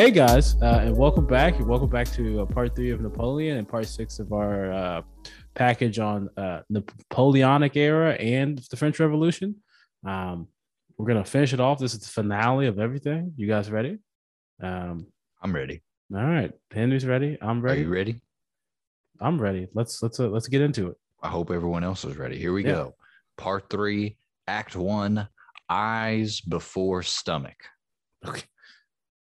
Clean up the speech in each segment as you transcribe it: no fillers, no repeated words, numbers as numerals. Hey guys, and welcome back. Welcome back to part three of Napoleon and part six of our package on Napoleonic era and the French Revolution. We're gonna finish it off. This is the finale of everything. You guys ready? I'm ready. All right, Henry's ready. I'm ready. Are you ready? I'm ready. Let's get into it. I hope everyone else is ready. Here we go. Part three, Act One: Eyes before stomach. Okay.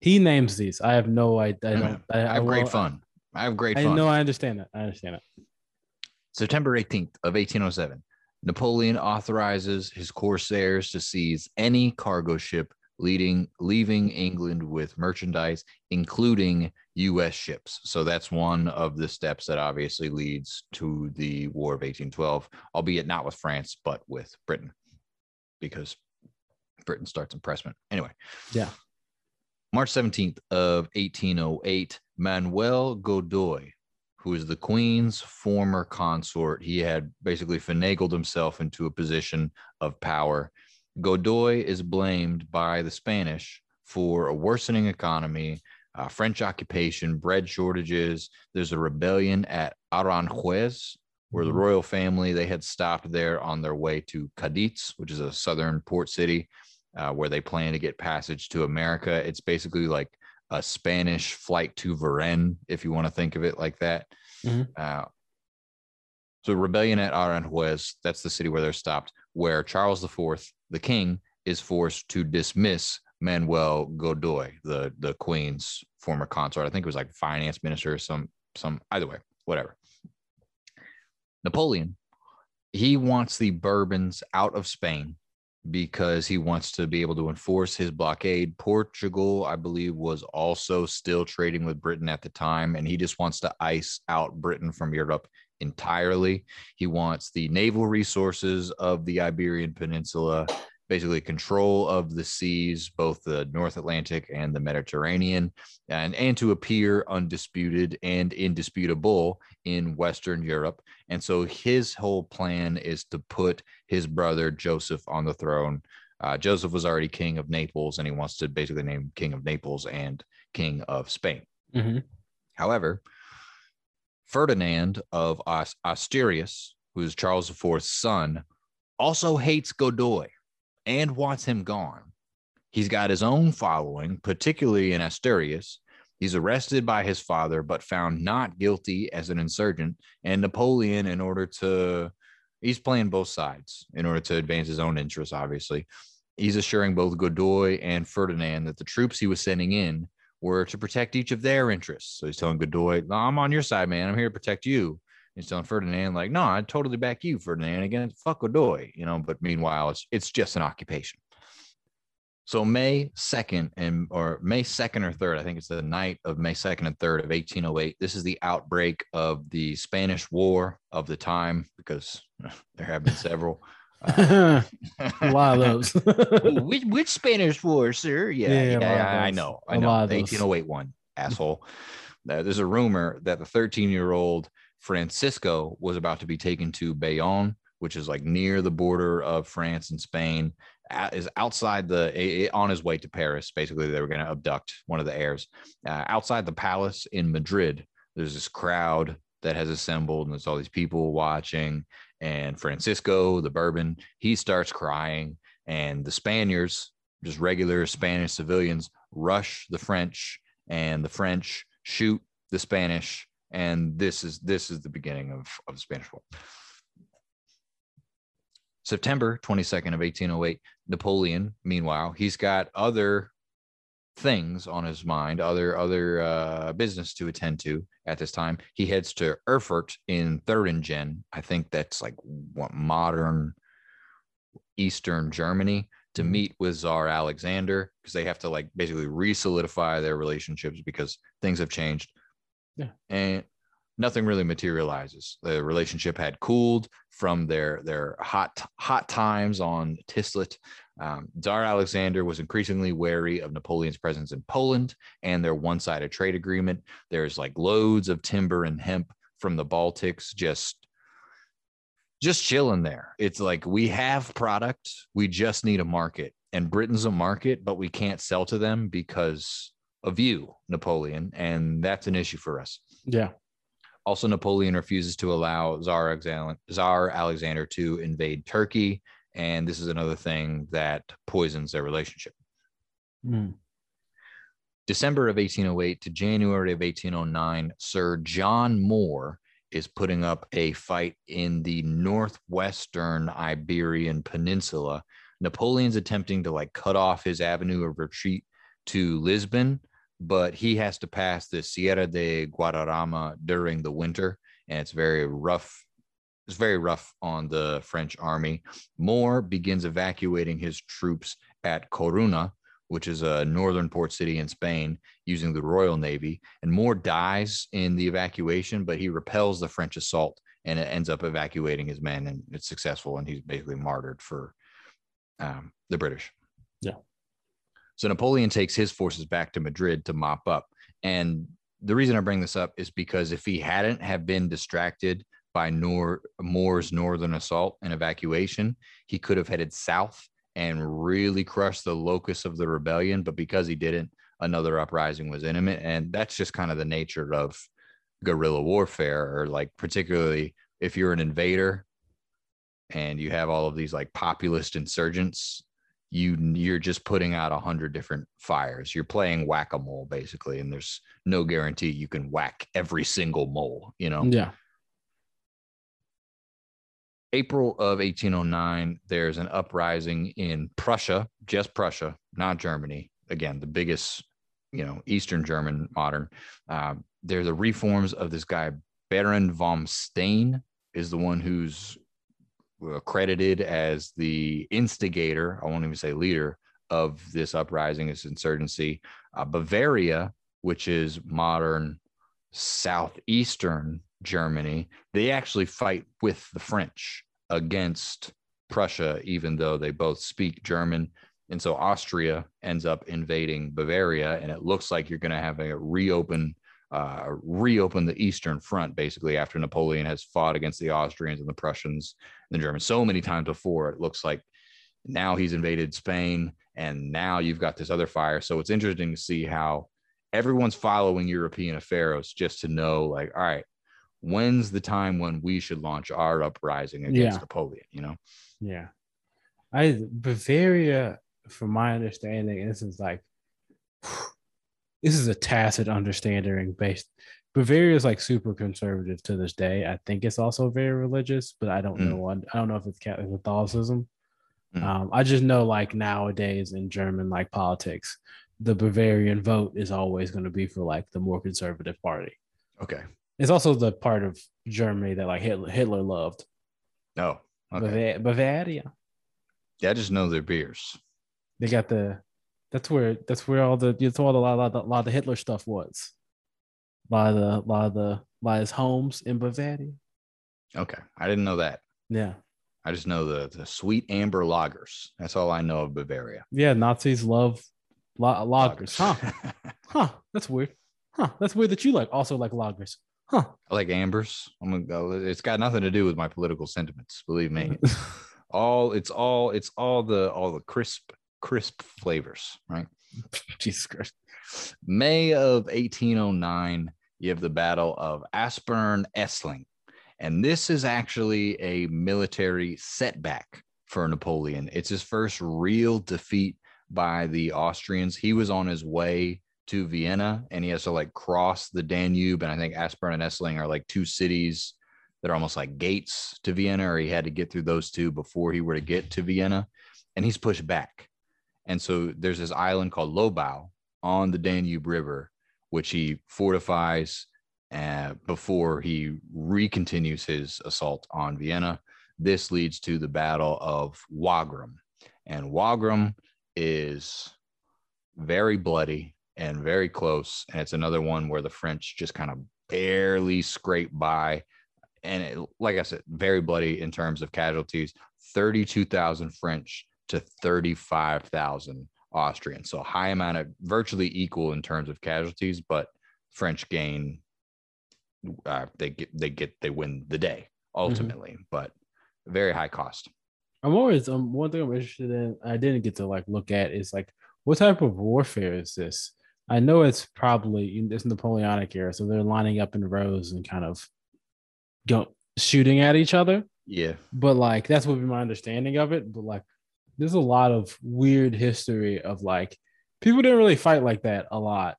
He names these. I have no idea. I have great fun. No, I understand that. September 18th of 1807, Napoleon authorizes his corsairs to seize any cargo ship leaving England with merchandise, including U.S. ships. So that's one of the steps that obviously leads to the War of 1812, albeit not with France, but with Britain, because Britain starts impressment. Anyway. Yeah. March 17th of 1808, Manuel Godoy, who is the Queen's former consort, he had basically finagled himself into a position of power. Godoy is blamed by the Spanish for a worsening economy, French occupation, bread shortages. There's a rebellion at Aranjuez, where the royal family, they had stopped there on their way to Cadiz, which is a southern port city. Where they plan to get passage to America. It's basically like a Spanish flight to Varennes, if you want to think of it like that. Mm-hmm. So rebellion at Aranjuez, that's the city where they're stopped, where Charles IV, the king, is forced to dismiss Manuel Godoy, the queen's former consort. I think it was like finance minister or some either way, whatever. Napoleon, he wants the Bourbons out of Spain, because he wants to be able to enforce his blockade. Portugal, I believe, was also still trading with Britain at the time, and he just wants to ice out Britain from Europe entirely. He wants the naval resources of the Iberian Peninsula, basically control of the seas, both the North Atlantic and the Mediterranean, and to appear undisputed and indisputable in Western Europe. And so his whole plan is to put his brother Joseph on the throne. Joseph was already king of Naples, and he wants to basically name king of Naples and king of Spain. Mm-hmm. However, Ferdinand of Asturias, who is Charles IV's son, also hates Godoy and wants him gone. He's got his own following, particularly in Asturias. He's arrested by his father, but found not guilty as an insurgent. And Napoleon, he's playing both sides in order to advance his own interests, obviously. He's assuring both Godoy and Ferdinand that the troops he was sending in were to protect each of their interests. So he's telling Godoy, no, I'm on your side, man. I'm here to protect you. He's telling Ferdinand, like, no, I totally back you, Ferdinand. Again, fuck Godoy, but meanwhile, it's just an occupation. So May 2nd or 3rd, I think it's the night of May 2nd and 3rd of 1808. This is the outbreak of the Spanish War of the time, because there have been several. A lot of those. Which Spanish War, sir? Yeah, I know. I know. 1808 one, asshole. There's a rumor that the 13-year-old Francisco was about to be taken to Bayonne, which is like near the border of France and Spain, is outside on his way to Paris. Basically, they were going to abduct one of the heirs. Outside the palace in Madrid, there's this crowd that has assembled, and there's all these people watching. And Francisco, the Bourbon, he starts crying, and the Spaniards, just regular Spanish civilians, rush the French, and the French shoot the Spanish. And this is the beginning of the Spanish War. September 22nd of 1808, Napoleon, meanwhile, he's got other things on his mind, other business to attend to at this time. He heads to Erfurt in Thuringen. I think that's like what modern Eastern Germany, to meet with Tsar Alexander, because they have to like basically re-solidify their relationships because things have changed. Yeah. And nothing really materializes. The relationship had cooled from their hot times on Tislet. Tsar Alexander was increasingly wary of Napoleon's presence in Poland and their one-sided trade agreement. There's like loads of timber and hemp from the Baltics just chilling there. It's like, we have product, we just need a market. And Britain's a market, but we can't sell to them because of you, Napoleon, and that's an issue for us. Yeah. Also, Napoleon refuses to allow Tsar Alexander to invade Turkey, and this is another thing that poisons their relationship. Mm. December of 1808 to January of 1809, Sir John Moore is putting up a fight in the northwestern Iberian Peninsula. Napoleon's attempting to cut off his avenue of retreat to Lisbon, but he has to pass the Sierra de Guadarrama during the winter, and it's very rough. It's very rough on the French army. Moore begins evacuating his troops at Coruna, which is a northern port city in Spain, using the Royal Navy. And Moore dies in the evacuation, but he repels the French assault and it ends up evacuating his men, and it's successful, and he's basically martyred for the British. Yeah. So Napoleon takes his forces back to Madrid to mop up. And the reason I bring this up is because if he hadn't have been distracted by Moore's northern assault and evacuation, he could have headed south and really crushed the locus of the rebellion, but because he didn't, another uprising was imminent. And that's just kind of the nature of guerrilla warfare, or particularly if you're an invader and you have all of these populist insurgents, you're just putting out 100 different fires. You're playing whack-a-mole basically, and there's no guarantee you can whack every single mole, Yeah. April of 1809, there's an uprising in Prussia, just Prussia, not Germany. Again, the biggest, Eastern German modern. They're the reforms of this guy, Baron von Stein, is the one who's credited as the instigator, I won't even say leader, of this uprising, this insurgency. Bavaria, which is modern southeastern Germany, they actually fight with the French against Prussia, even though they both speak German. And so Austria ends up invading Bavaria, and it looks like you're going to have a reopen the Eastern Front, basically, after Napoleon has fought against the Austrians and the Prussians and the Germans so many times before. It looks like now he's invaded Spain, and now you've got this other fire. So it's interesting to see how everyone's following European affairs just to know, all right, when's the time when we should launch our uprising against Napoleon, Yeah. Bavaria, from my understanding, this is a tacit understanding based. Bavaria is super conservative to this day. I think it's also very religious, but I don't know. I don't know if it's Catholicism. I just know nowadays in German, politics, the Bavarian vote is always going to be for the more conservative party. Okay. It's also the part of Germany that Hitler loved. Oh, okay. Bavaria. Yeah, I just know their beers. They got that's where a lot of the Hitler stuff was. A lot of his homes in Bavaria. Okay, I didn't know that. Yeah, I just know the sweet amber lagers. That's all I know of Bavaria. Yeah, Nazis love lagers. Huh? That's weird. That's weird that you also lagers. I like ambers. I'm gonna go. It's got nothing to do with my political sentiments, believe me. It's all the crisp flavors, right? Jesus Christ. May of 1809, you have the Battle of Aspern-Essling, and this is actually a military setback for Napoleon. It's his first real defeat by the Austrians. He was on his way to Vienna, and he has to cross the Danube, and I think Aspern and Essling are two cities that are almost gates to Vienna, or he had to get through those two before he were to get to Vienna, and he's pushed back. And so there's this island called Lobau on the Danube River, which he fortifies before he recontinues his assault on Vienna. This leads to the Battle of Wagram, and Wagram is very bloody and very close, and it's another one where the French just kind of barely scrape by, and it, like I said, very bloody in terms of casualties, 32,000 French to 35,000 Austrians, so a high amount of virtually equal in terms of casualties, but French gain, they win the day ultimately, but very high cost. One thing I'm interested in, I didn't get to look at is what type of warfare is this? I know it's probably in this Napoleonic era, so they're lining up in rows and kind of shooting at each other. Yeah. But like that's what would be my understanding of it. But like there's a lot of weird history of like people didn't really fight like that a lot.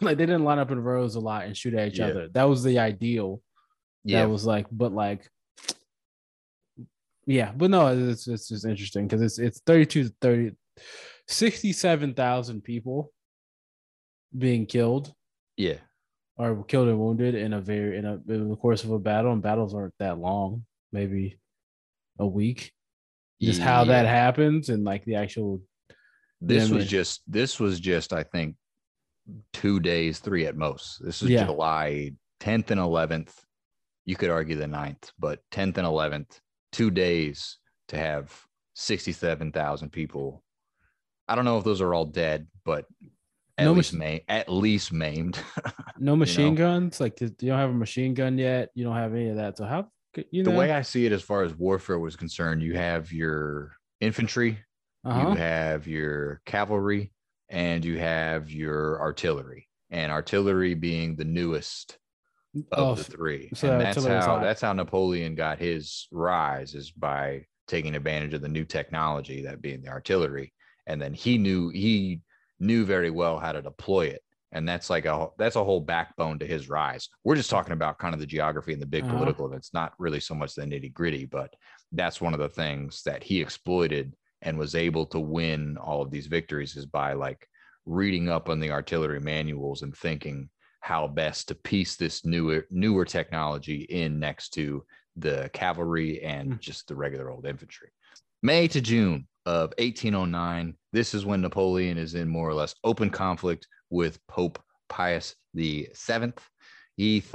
Like they didn't line up in rows a lot and shoot at each other. That was the ideal. Yeah. That was like, but like yeah, but no, it's just interesting because it's 67,000 people being killed. Yeah. Or killed and wounded in the course of a battle, and battles aren't that long, maybe a week. Just how that happens and like the actual This was just I think 2 days, three at most. This is July 10th and 11th. You could argue the 9th, but 10th and 11th, 2 days to have 67,000 people. I don't know if those are all dead, but at least maimed. No machine guns. Like you don't have a machine gun yet. You don't have any of that. So how the way I see it, as far as warfare was concerned, you have your infantry, you have your cavalry, and you have your artillery. And artillery being the newest of the three. So and that's how Napoleon got his rise, is by taking advantage of the new technology, that being the artillery. And then he knew very well how to deploy it. And that's a whole backbone to his rise. We're just talking about kind of the geography and the big political events, not really so much the nitty gritty, but that's one of the things that he exploited and was able to win all of these victories, is by like reading up on the artillery manuals and thinking how best to piece this newer technology in next to the cavalry and just the regular old infantry. May to June of 1809, this is when Napoleon is in more or less open conflict with Pope Pius VII. The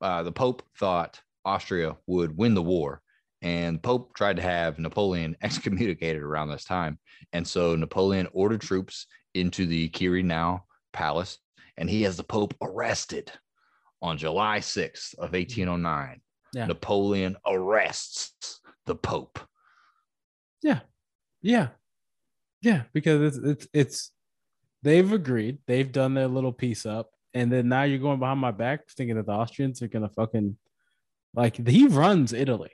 Pope thought Austria would win the war, and Pope tried to have Napoleon excommunicated around this time. And so Napoleon ordered troops into the Kirinau palace, and he has the Pope arrested on July 6th of 1809. Yeah. Napoleon arrests the Pope. Yeah. Yeah. Yeah. Because it's they've agreed. They've done their little piece up. And then now you're going behind my back thinking that the Austrians are going to fucking, like, he runs Italy.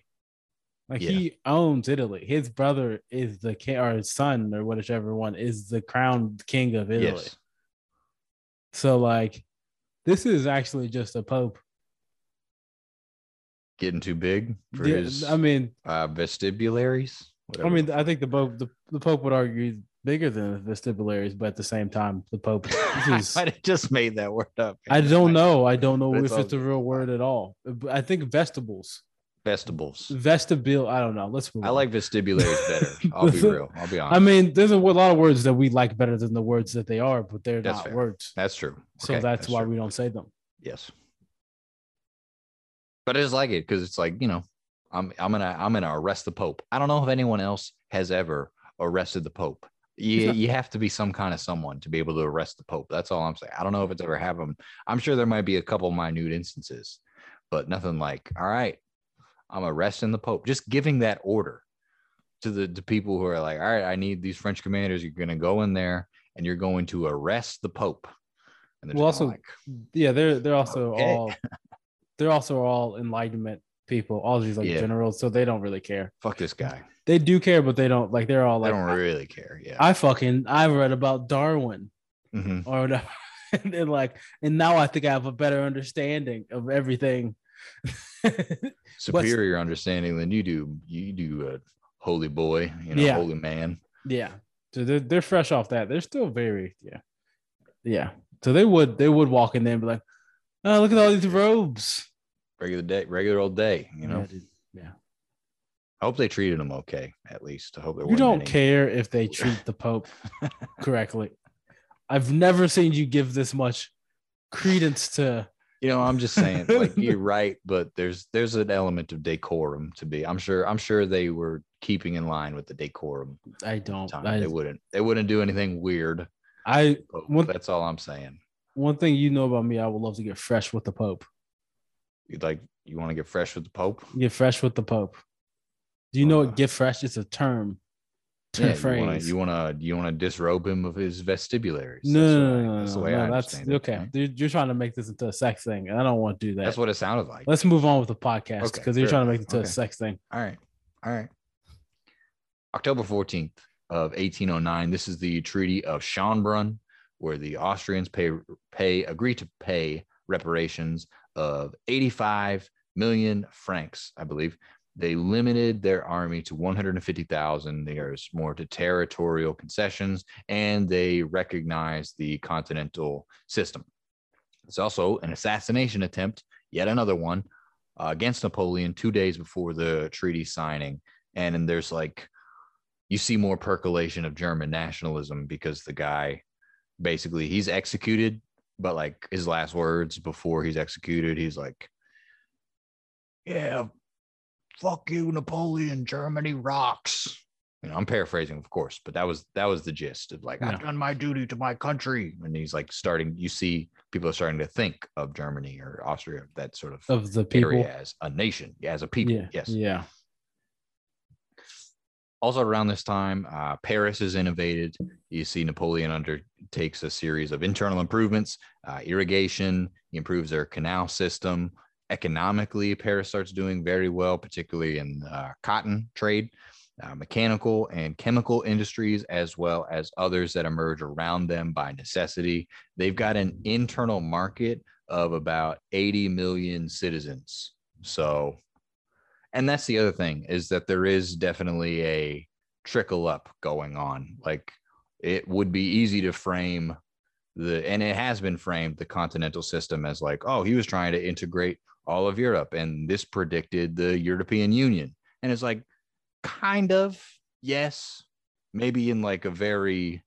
Like he owns Italy. His brother is the king, or his son or whichever one is the crowned king of Italy. Yes. So like, this is actually just a Pope getting too big for his. I mean, vestibularies. Whatever. I mean, I think the Pope would argue bigger than the vestibularies, but at the same time, the Pope. I might have just made that word up. I don't know if it's a real word at all. I think vestibules. Vestibule. I don't know. Let's move on. I like vestibularies better. I'll be real. I'll be honest. I mean, there's a lot of words that we like better than the words that they are, but they're not words. That's true. So that's why we don't say them. Yes. But I just like it because it's like, you know, I'm gonna arrest the Pope. I don't know if anyone else has ever arrested the Pope. You have to be some kind of someone to be able to arrest the Pope. That's all I'm saying. I don't know if it's ever happened. I'm sure there might be a couple minute instances, but nothing like, all right, I'm arresting the Pope. Just giving that order to the people who are like, all right, I need these French commanders. You're going to go in there and you're going to arrest the Pope. And well, also, like, yeah, they're also okay. they're also all Enlightenment people, all these like generals, so they don't really care. Fuck this guy. They do care, but they don't like. They're all like, they don't really care. Yeah, I read about Darwin or whatever, and now I think I have a better understanding of everything. Superior understanding than you do. You do a holy boy, holy man. Yeah, so they're fresh off that. They're still very So they would walk in there and be like, oh, look at all these robes. Regular old day, you know. Yeah. I hope they treated him okay, at least. I hope they. You don't care if they treat the Pope correctly. I've never seen you give this much credence to. You know, I'm just saying, like, you're right, but there's an element of decorum to be. I'm sure they were keeping in line with the decorum. They wouldn't do anything weird. That's all I'm saying. One thing you know about me, I would love to get fresh with the Pope. You want to get fresh with the Pope? Get fresh with the Pope. Do you know what get fresh is a term phrase. You want to disrobe him of his vestibularies. No, that's the way I understand it. Okay. You're trying to make this into a sex thing, and I don't want to do that. That's what it sounded like. Let's move on with the podcast because you're trying to make it into a sex thing. All right. October 14th of 1809. This is the Treaty of Schönbrunn, where the Austrians agree to pay reparations of 85 million francs, I believe. They limited their army to 150,000. There's more to territorial concessions, and they recognized the continental system. It's also an assassination attempt, yet another one, against Napoleon 2 days before the treaty signing. And there's you see more percolation of German nationalism because the guy, basically, he's executed, but his last words before he's executed, he's like, yeah, fuck you, Napoleon, Germany rocks. I'm paraphrasing, of course, but that was the gist of I've done my duty to my country. And he's you see people are starting to think of Germany or Austria, that sort of the people as a nation, as a people. Yeah. Yes. Yeah. Also around this time, Paris is innovated. You see Napoleon undertakes a series of internal improvements, irrigation, he improves their canal system. Economically, Paris starts doing very well, particularly in cotton trade, mechanical and chemical industries, as well as others that emerge around them by necessity. They've got an internal market of about 80 million citizens. So, and that's the other thing, is that there is definitely a trickle up going on. It would be easy to frame and it has been framed, the continental system as he was trying to integrate all of Europe, and this predicted the European Union. And it's kind of, yes, maybe in a very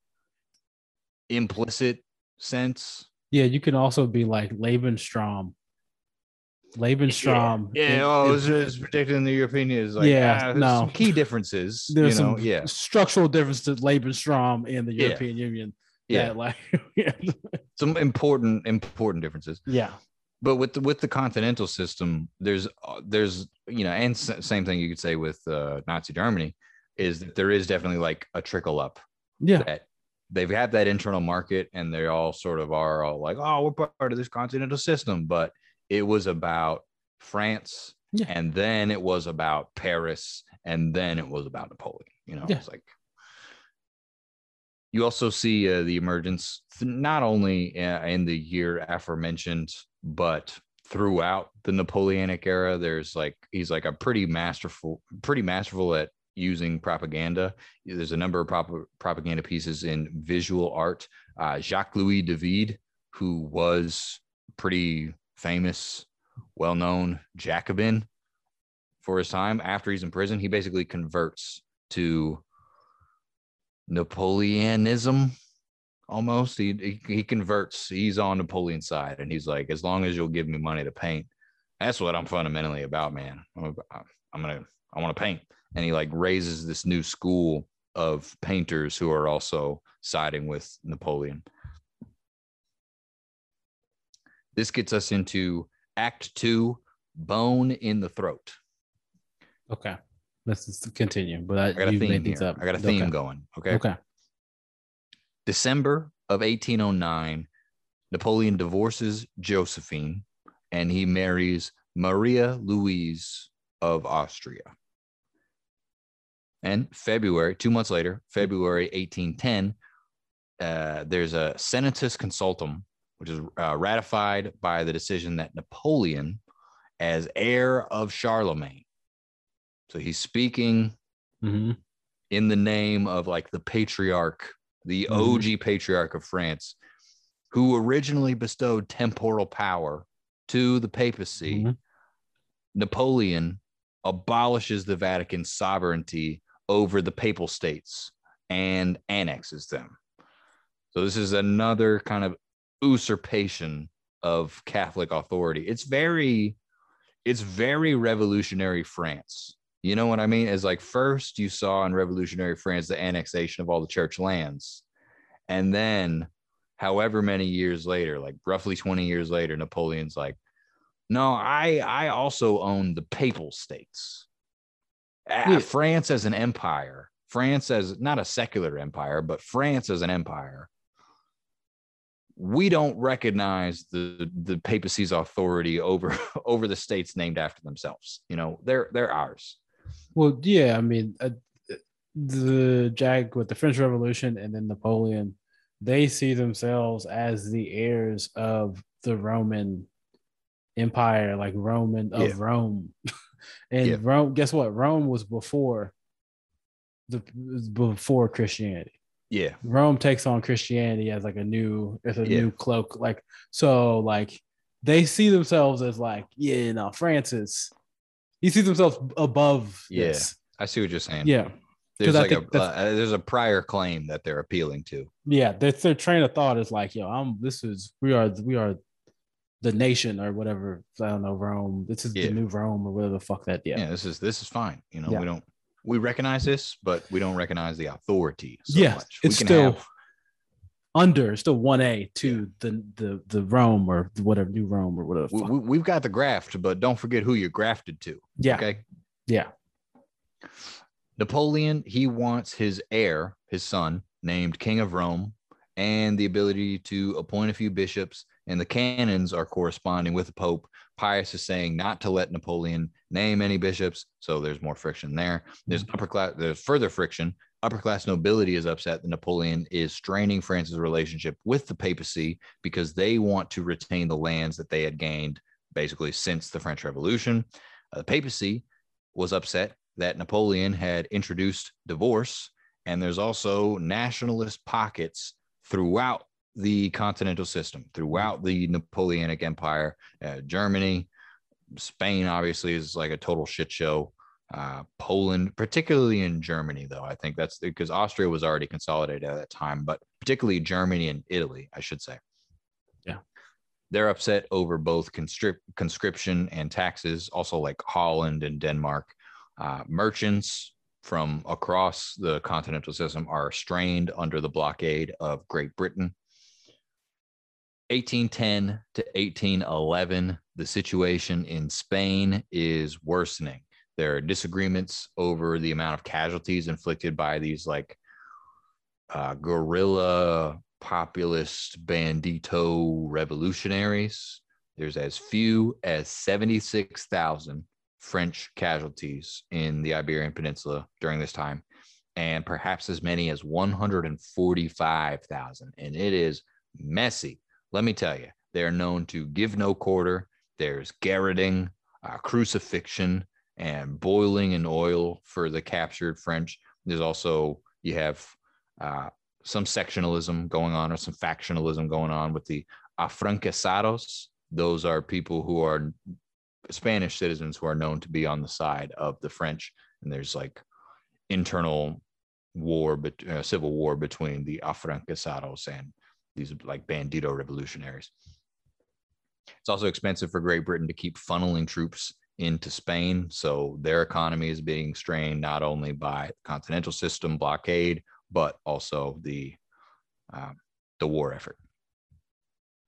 implicit sense. Yeah, you can also be Lebensraum. Lebensraum. Yeah, it's predicting the European Union. Some key differences. There's some structural difference to Lebensraum and the European Union. Yeah, some important differences. Yeah. But with the continental system, there's and same thing you could say with Nazi Germany, is that there is definitely a trickle up. Yeah. That they've had that internal market, and they all sort of are all we're part of this continental system. But it was about France, and then it was about Paris, and then it was about Napoleon. It's You also see the emergence not only in the year aforementioned, but throughout the Napoleonic era. There's he's a pretty masterful at using propaganda. There's a number of propaganda pieces in visual art. Jacques-Louis David, who was pretty famous, well-known Jacobin for his time. After he's in prison, he basically converts to Napoleonism almost. He converts. He's on Napoleon's side, and he's as long as you'll give me money to paint, that's what I'm fundamentally about, man. I want to paint. And he raises this new school of painters who are also siding with Napoleon. This gets us into Act 2, Bone in the Throat. Okay. Let's just continue, but I got a theme here. I got a theme going. Okay. Okay. December of 1809, Napoleon divorces Josephine, and he marries Maria Louise of Austria. And February, 2 months later, February 1810, there's a senatus consultum, which is ratified by the decision that Napoleon, as heir of Charlemagne, so he's speaking in the name of the patriarch, the OG patriarch of France, who originally bestowed temporal power to the papacy. Napoleon abolishes the Vatican's sovereignty over the Papal States and annexes them. So this is another kind of usurpation of Catholic authority. It's very revolutionary France. You know what I mean? First you saw in revolutionary France the annexation of all the church lands. And then however many years later, roughly 20 years later, Napoleon's no, I also own the Papal States. France as an empire France as not a secular empire, but France as an empire, we don't recognize the papacy's authority over the states named after themselves. You know, they're ours. Well, yeah, I mean, with the French Revolution and then Napoleon, they see themselves as the heirs of the Roman Empire, like Rome. And yeah. Rome, guess what? Rome was before Christianity. Yeah, Rome takes on Christianity as like a new cloak. Like, so like they see themselves as like, yeah, no, Francis. He sees themselves above. Yes, yeah, I see what you're saying. Yeah, there's like there's a prior claim that they're appealing to. Yeah, their train of thought is like, yo, we are the nation or whatever. I don't know, Rome. This is the new Rome or whatever the fuck that. Yeah, this is fine. You know, We recognize this, but we don't recognize the authority so much. It's still 1A to the Rome or whatever, new Rome or whatever. We've got the graft, but don't forget who you're grafted to. Yeah. Okay. Yeah. Napoleon, he wants his heir, his son, named King of Rome, and the ability to appoint a few bishops, and the canons are corresponding with the Pope. Pius is saying not to let Napoleon name any bishops, so there's more friction there. There's further friction. Upper class nobility is upset that Napoleon is straining France's relationship with the papacy because they want to retain the lands that they had gained basically since the French Revolution. The papacy was upset that Napoleon had introduced divorce, and there's also nationalist pockets throughout the continental system, throughout the Napoleonic Empire. Germany, Spain obviously is like a total shit show. Poland, particularly in Germany, though, I think that's because Austria was already consolidated at that time, but particularly Germany and Italy, I should say. Yeah, they're upset over both conscription and taxes, also like Holland and Denmark. Merchants from across the continental system are strained under the blockade of Great Britain. 1810 to 1811, the situation in Spain is worsening. There are disagreements over the amount of casualties inflicted by these like guerrilla populist bandito revolutionaries. There's as few as 76,000 French casualties in the Iberian Peninsula during this time, and perhaps as many as 145,000. And it is messy. Let me tell you, they're known to give no quarter. There's garroting, crucifixion, and boiling in oil for the captured French. There's also, you have some sectionalism going on, or some factionalism going on with the afrancesados. Those are people who are Spanish citizens who are known to be on the side of the French. And there's like internal war, civil war between the afrancesados and these like bandito revolutionaries. It's also expensive for Great Britain to keep funneling troops into Spain, so their economy is being strained not only by the continental system blockade, but also the war effort.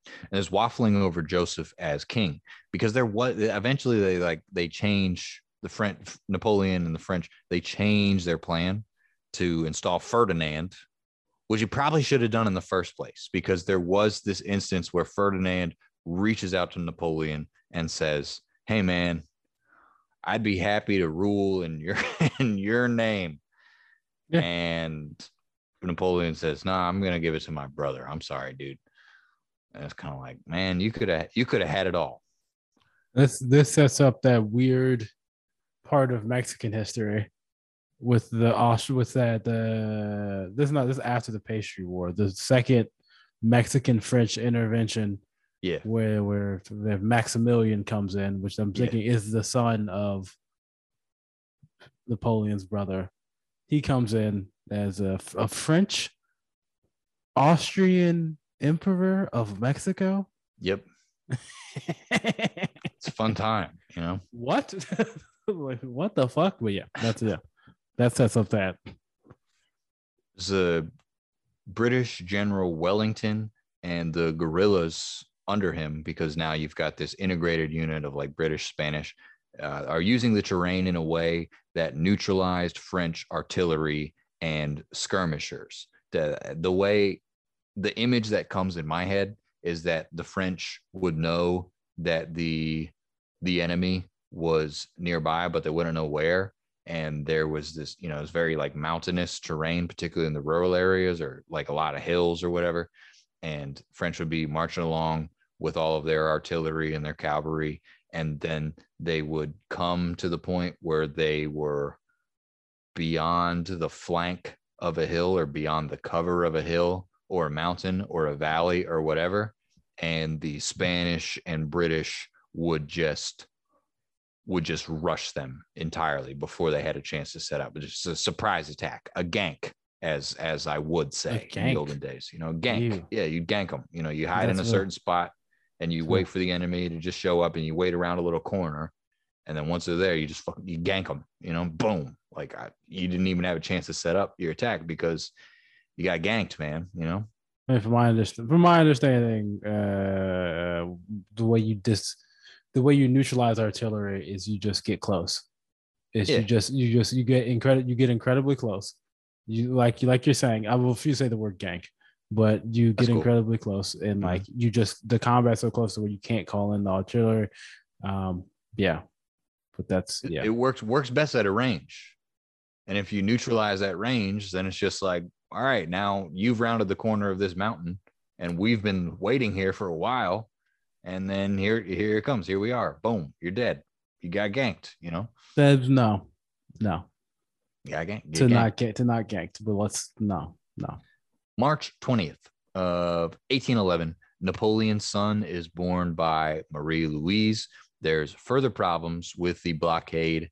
And there's waffling over Joseph as king, because there was eventually they change the French, Napoleon and the French, they change their plan to install Ferdinand, which he probably should have done in the first place, because there was this instance where Ferdinand reaches out to Napoleon and says, hey, man, I'd be happy to rule in your name. Yeah. And Napoleon says, nah, I'm going to give it to my brother. I'm sorry, dude. And it's kind of like, man, you could have had it all. This sets up that weird part of Mexican history. This is after the pastry war, the second Mexican-French intervention, where Maximilian comes in, which I'm thinking is the son of Napoleon's brother. He comes in as a French Austrian emperor of Mexico. Yep. It's a fun time, you know. What? Like, what the fuck? But yeah, that's it. That sets up that. The British General Wellington and the guerrillas under him, because now you've got this integrated unit of like British, Spanish, are using the terrain in a way that neutralized French artillery and skirmishers. The way, the image that comes in my head is that the French would know that the enemy was nearby, but they wouldn't know where. And there was this, you know, it was very like mountainous terrain, particularly in the rural areas, or like a lot of hills or whatever. And French would be marching along with all of their artillery and their cavalry. And then they would come to the point where they were beyond the flank of a hill, or beyond the cover of a hill or a mountain or a valley or whatever. And the Spanish and British would just rush them entirely before they had a chance to set up. It's just a surprise attack, a gank, as I would say in the olden days, you know, gank. Ew. Yeah. You gank them, you know, you hide in a certain spot and you wait for the enemy to just show up, and you wait around a little corner. And then once they're there, you just fucking, you gank them, you know, boom. Like you didn't even have a chance to set up your attack because you got ganked, man, you know? And from my understanding, the way you neutralize artillery is you just get close. You get incredibly close. Like you're saying, I will refuse to say the word gank, but you get incredibly close, and like you just, the combat's so close to where you can't call in the artillery. But that's it works best at a range. And if you neutralize that range, then it's just like, all right, now you've rounded the corner of this mountain, and we've been waiting here for a while. And then here it comes. Here we are. Boom. You're dead. You got ganked, you know? No. Yeah, not ganked, but no. March 20th of 1811, Napoleon's son is born by Maria Louise. There's further problems with the blockade.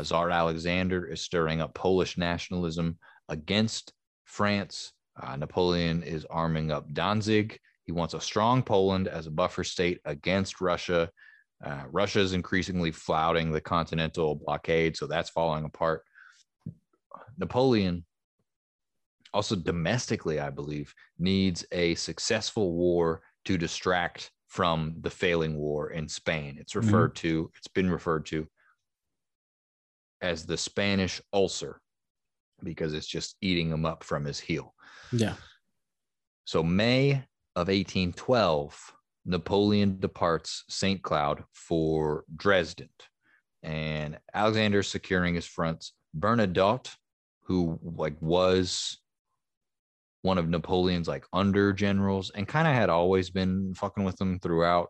Tsar Alexander is stirring up Polish nationalism against France. Napoleon is arming up Danzig. He wants a strong Poland as a buffer state against Russia. Russia is increasingly flouting the continental blockade, so that's falling apart. Napoleon also domestically, I believe, needs a successful war to distract from the failing war in Spain. It's been referred to as the Spanish ulcer because it's just eating him up from his heel. Yeah. So May of 1812, Napoleon departs St. Cloud for Dresden, and Alexander securing his fronts. Bernadotte, who like was one of Napoleon's like under generals and kind of had always been fucking with him throughout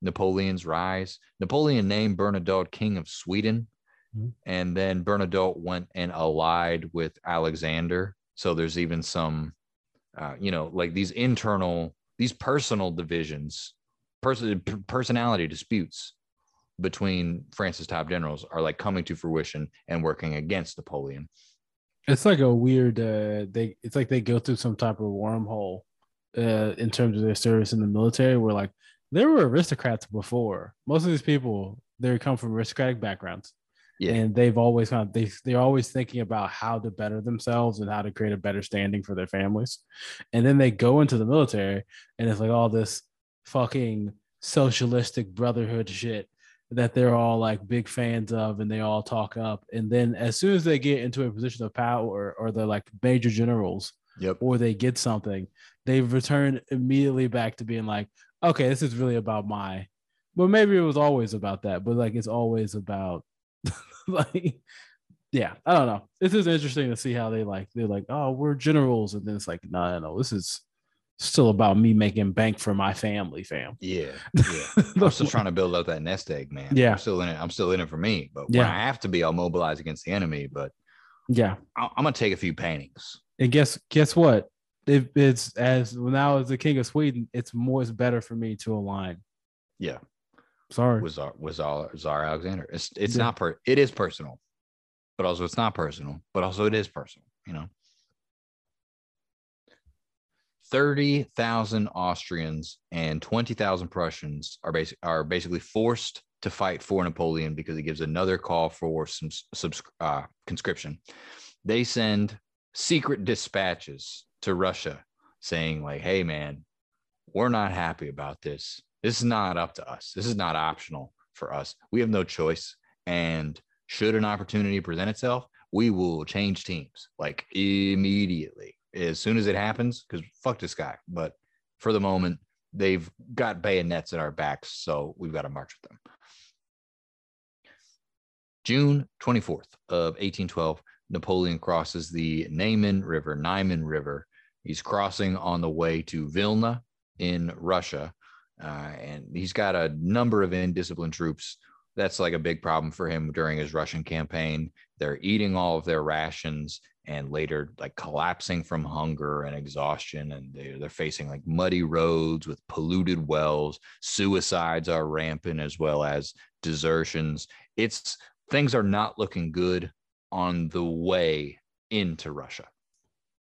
Napoleon's rise. Napoleon named Bernadotte king of Sweden, and then Bernadotte went and allied with Alexander. So there's even some, like these internal, these personal divisions, personality disputes between France's top generals are like coming to fruition and working against Napoleon. It's like a weird, it's like they go through some type of wormhole in terms of their service in the military, where like there were aristocrats before. Most of these people, they come from aristocratic backgrounds. Yeah. And they've always they're always thinking about how to better themselves and how to create a better standing for their families. And then they go into the military, and it's like all this fucking socialistic brotherhood shit that they're all like big fans of, and they all talk up. And then as soon as they get into a position of power, or they're like major generals, or they get something, they return immediately back to being like, okay, this is really about well, maybe it was always about that, but like, it's always about like, yeah, I don't know. This is interesting to see how they're like, oh, we're generals. And then it's like, no, this is still about me making bank for my family, fam. Yeah. I'm still trying to build up that nest egg, man. Yeah. I'm still in it for me, but when I have to be, I'll mobilize against the enemy, but yeah, I'm going to take a few paintings. And guess what? It's as now as the king of Sweden, it's better for me to align. Yeah. Sorry. Tsar Alexander. It is personal, but also it's not personal, but also it is personal, you know. 30,000 Austrians and 20,000 Prussians are basically forced to fight for Napoleon because he gives another call for some conscription. They send secret dispatches to Russia saying like, hey man, we're not happy about this. This is not up to us. This is not optional for us. We have no choice. And should an opportunity present itself, we will change teams, like, immediately, as soon as it happens, because fuck this guy. But for the moment, they've got bayonets at our backs, so we've got to march with them. June 24th of 1812, Napoleon crosses the Niemen River. He's crossing on the way to Vilna in Russia, and he's got a number of indisciplined troops. That's like a big problem for him during his Russian campaign. They're eating all of their rations and later like collapsing from hunger and exhaustion. And they're facing like muddy roads with polluted wells. Suicides are rampant, as well as desertions. It's things are not looking good on the way into Russia.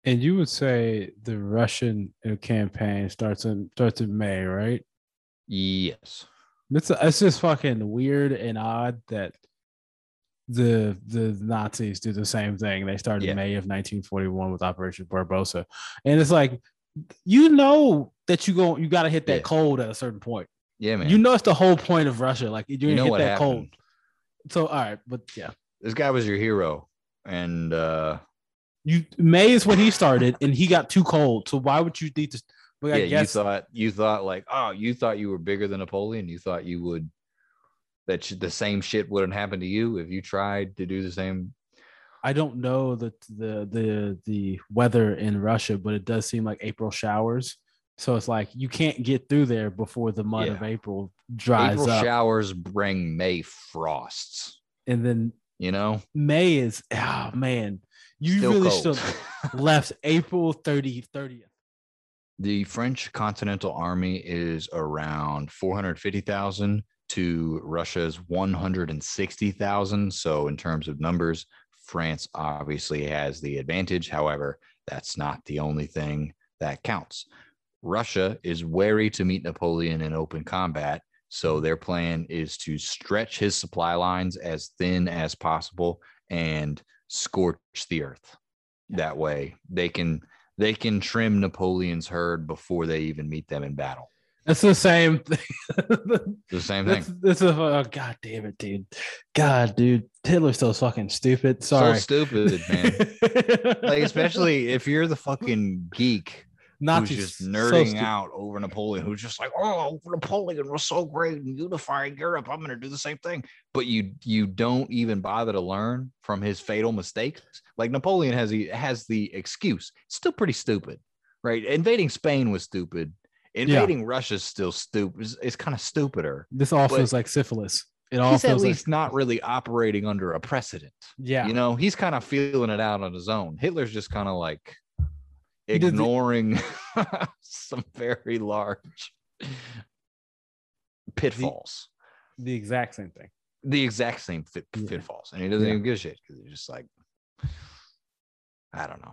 And you would say the Russian campaign starts in May, right? Yes. It's just fucking weird and odd that the Nazis do the same thing. They started in May of 1941 with Operation Barbarossa, and it's like, you know that you got to hit that cold at a certain point. Yeah, man. You know it's the whole point of Russia. Like you know hit what that happened. Cold. So all right, but yeah, this guy was your hero, and May is when he started, and he got too cold. So why would you need to? But I guess, you thought like, oh, you thought you were bigger than Napoleon. You thought you would, that the same shit wouldn't happen to you if you tried to do the same. I don't know the weather in Russia, but it does seem like April showers. So it's like you can't get through there before the mud of April dries up. April showers bring May frosts. And then, you know, May is, oh man, you still really cold. Still left April 30th. The French Continental Army is around 450,000 to Russia's 160,000. So in terms of numbers, France obviously has the advantage. However, that's not the only thing that counts. Russia is wary to meet Napoleon in open combat, so their plan is to stretch his supply lines as thin as possible and scorch the earth. That way they can trim Napoleon's herd before they even meet them in battle. That's the same thing. That's oh, God damn it, dude. God, dude. Hitler's so fucking stupid. Sorry. So stupid, man. Like, especially if you're the fucking geek who's just nerding out over Napoleon, who's just like, oh, Napoleon was so great in unifying Europe. I'm going to do the same thing. But you don't even bother to learn from his fatal mistakes. Like Napoleon has the excuse. It's still pretty stupid, right? Invading Spain was stupid. Invading Russia is still stupid. It's kind of stupider. This all feels like syphilis. It all feels at least like not really operating under a precedent. Yeah. You know, he's kind of feeling it out on his own. Hitler's just kind of like ignoring some very large pitfalls. The exact same thing. The exact same pitfalls. And he doesn't even give a shit because he's just like, I don't know.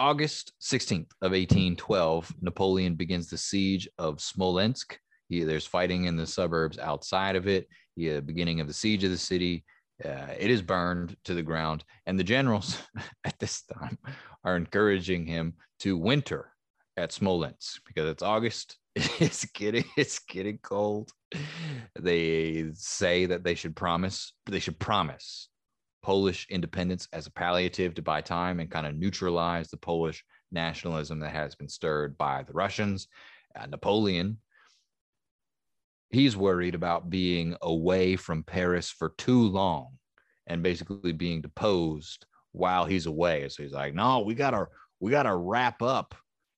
August 16th of 1812, Napoleon begins the siege of Smolensk. There's fighting in the suburbs outside of it. Beginning of the siege of the city. It is burned to the ground, and the generals at this time are encouraging him to winter at Smolensk because it's August. It's getting cold. They say that they should promise Polish independence as a palliative to buy time and kind of neutralize the Polish nationalism that has been stirred by the Russians. Napoleon, he's worried about being away from Paris for too long and basically being deposed while he's away. So he's like, no, we gotta wrap up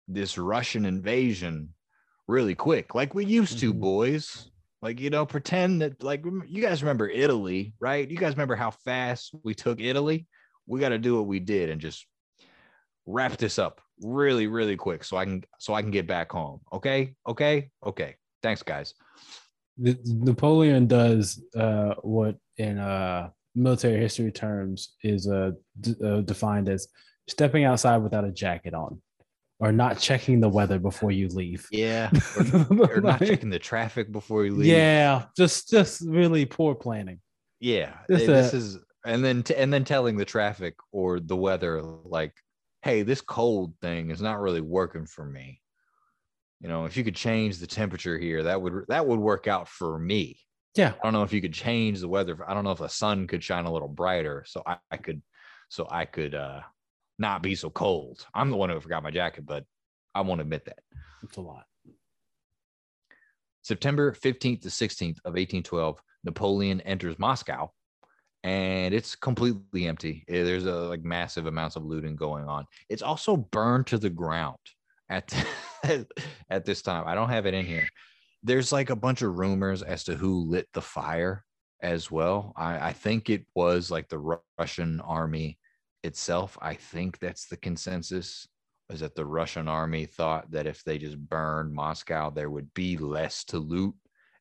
this Russian invasion really quick, like we used to, boys. Like, you know, pretend that, like, you guys remember Italy, right? You guys remember how fast we took Italy? We got to do what we did and just wrap this up really, really quick so I can get back home. Okay. Thanks, guys. Napoleon does what in military history terms is defined as stepping outside without a jacket on. Or not checking the weather before you leave. Yeah. Or not checking the traffic before you leave. Yeah. Just really poor planning. Yeah. This is telling the traffic or the weather, like, hey, this cold thing is not really working for me. You know, if you could change the temperature here, that would work out for me. Yeah. I don't know if you could change the weather. I don't know if the sun could shine a little brighter. So I could not be so cold. I'm the one who forgot my jacket, but I won't admit that. It's a lot. September 15th to 16th of 1812, Napoleon enters Moscow, and it's completely empty. There's like massive amounts of looting going on. It's also burned to the ground at this time. I don't have it in here. There's like a bunch of rumors as to who lit the fire as well. I think it was like the Russian army itself. I think that's the consensus, is that the Russian army thought that if they just burned Moscow, there would be less to loot.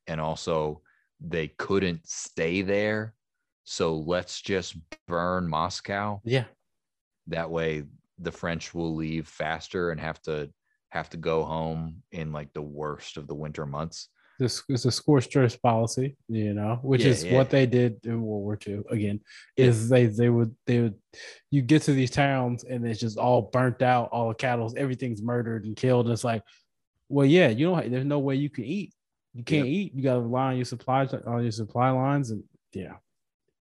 And also they couldn't stay there. So let's just burn Moscow. Yeah. That way the French will leave faster and have to go home in like the worst of the winter months. This is a scorched earth policy, you know, which is what they did in World War II again. Is they would you get to these towns and it's just all burnt out, all the cattle, everything's murdered and killed. It's like, well, yeah, you don't. There's no way you can eat. You can't eat. You got to rely on your supply lines, and yeah.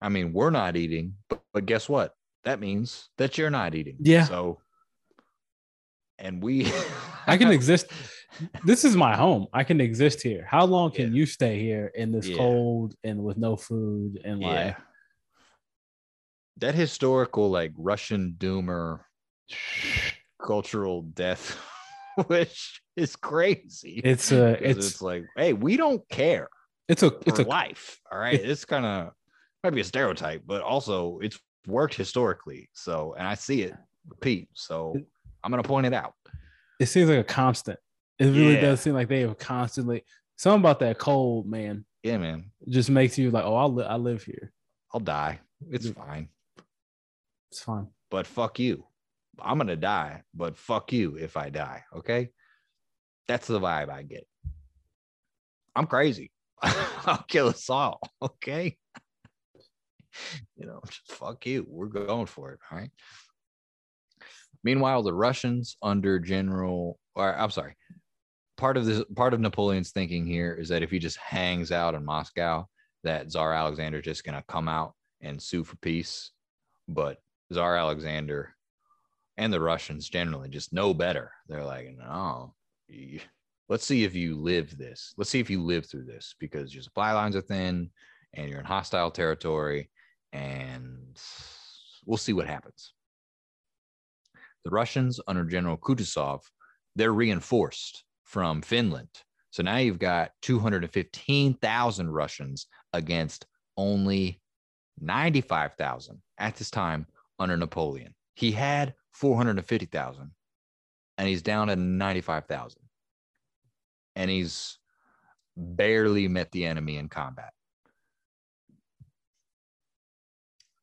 I mean, we're not eating, but guess what? That means that you're not eating. Yeah. So. And we I can exist. This is my home. I can exist here. How long can you stay here in this cold and with no food and like that historical like Russian doomer cultural death, which is crazy. It's like, hey, we don't care. It's a life. All right. It's kind of might be a stereotype, but also it's worked historically. So, and I see it repeat. So I'm going to point it out. It seems like a constant. It really does seem like they have constantly something about that cold, man. Yeah, man. Just makes you like, oh, I live here. I'll die. It's fine. It's fine. But fuck you. I'm going to die, but fuck you if I die. Okay. That's the vibe I get. I'm crazy. I'll kill us all. Okay. You know, just fuck you. We're going for it. All right. Meanwhile, the Russians under part of Napoleon's thinking here is that if he just hangs out in Moscow, that Tsar Alexander is just going to come out and sue for peace. But Tsar Alexander and the Russians generally just know better. They're like, no, let's see if you live this. Let's see if you live through this, because your supply lines are thin and you're in hostile territory, and we'll see what happens. The Russians under General Kutuzov, they're reinforced from Finland. So now you've got 215,000 Russians against only 95,000 at this time under Napoleon. He had 450,000 and he's down to 95,000. And he's barely met the enemy in combat.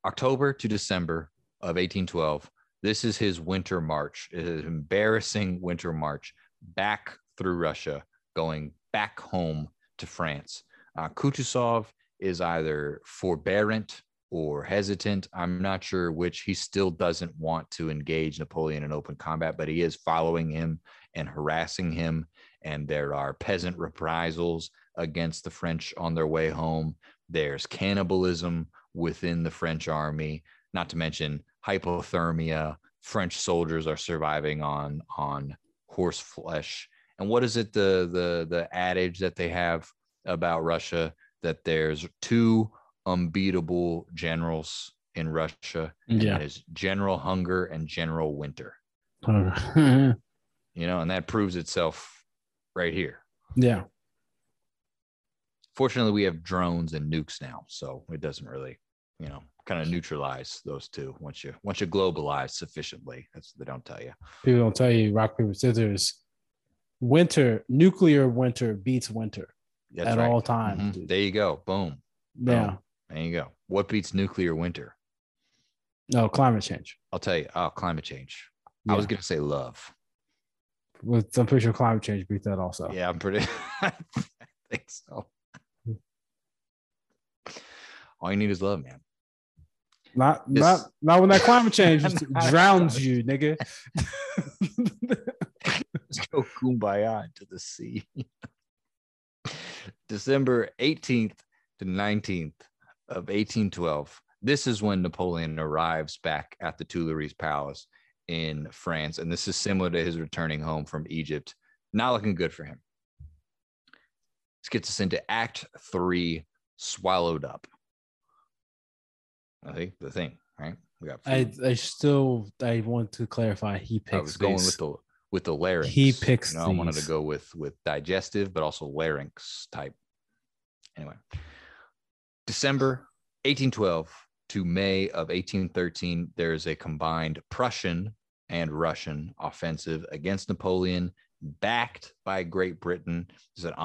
October to December of 1812, this is his winter march. It is an embarrassing winter march back through Russia, going back home to France. Kutuzov is either forbearant or hesitant. I'm not sure which. He still doesn't want to engage Napoleon in open combat, but he is following him and harassing him. And there are peasant reprisals against the French on their way home. There's cannibalism within the French army, not to mention hypothermia. French soldiers are surviving on horse flesh. And what is it, the adage that they have about Russia, that there's two unbeatable generals in Russia, and that is General Hunger and General Winter. You know, and that proves itself right here. Yeah. Fortunately, we have drones and nukes now, so it doesn't really, you know, kind of neutralize those two once you globalize sufficiently. That's what they don't tell you. People don't tell you rock, paper, scissors. Winter, nuclear winter beats winter. That's at right. all times. Mm-hmm. There you go. Boom. Yeah. Boom. There you go. What beats nuclear winter? No, climate change. I'll tell you. Oh, climate change. Yeah. I was going to say love. With some picture of climate change beat that also. Yeah, I'm pretty I think so. All you need is love, man. Not when that climate change drowns you, nigga. Let's go kumbaya into the sea. December 18th the 19th of 1812. This is when Napoleon arrives back at the Tuileries Palace in France. And this is similar to his returning home from Egypt. Not looking good for him. This gets us into Act 3, Swallowed Up. I think the thing, right? We got I want to clarify. He picks. I was going with the larynx. He picks. I wanted to go with digestive, but also larynx type. Anyway, December 1812 to May of 1813, there is a combined Prussian and Russian offensive against Napoleon, backed by Great Britain. There's an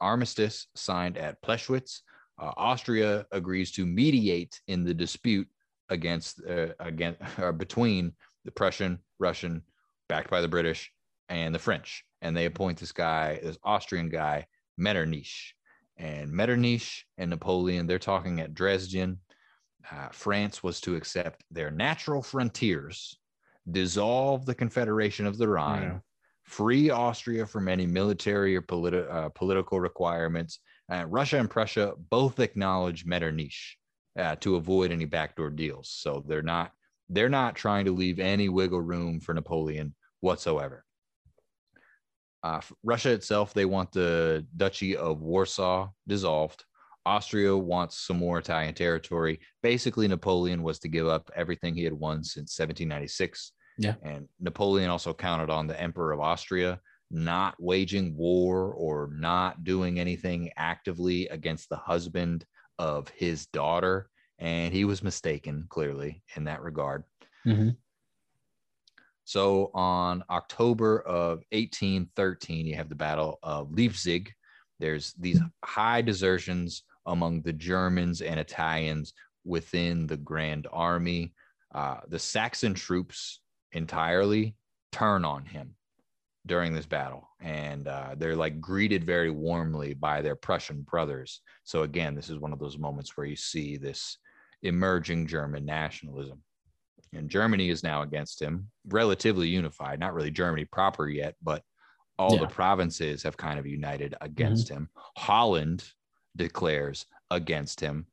armistice signed at Pleshwitz. Austria agrees to mediate in the dispute between the Prussian, Russian, backed by the British, and the French. And they appoint this Austrian guy, Metternich. And Metternich and Napoleon, they're talking at Dresden. France was to accept their natural frontiers, dissolve the Confederation of the Rhine, free Austria from any military or political requirements. Russia and Prussia both acknowledge Metternich to avoid any backdoor deals. So they're not trying to leave any wiggle room for Napoleon whatsoever. Russia itself, they want the Duchy of Warsaw dissolved. Austria wants some more Italian territory. Basically, Napoleon was to give up everything he had won since 1796. Yeah. And Napoleon also counted on the Emperor of Austria not waging war or not doing anything actively against the husband of his daughter. And he was mistaken, clearly, in that regard. Mm-hmm. So on October of 1813, you have the Battle of Leipzig. There's these high desertions among the Germans and Italians within the Grand Army. The Saxon troops entirely turn on him during this battle, and they're like greeted very warmly by their Prussian brothers. So again, this is one of those moments where you see this emerging German nationalism, and Germany is now against him, relatively unified, not really Germany proper yet, but all the provinces have kind of united against him. Holland declares against him.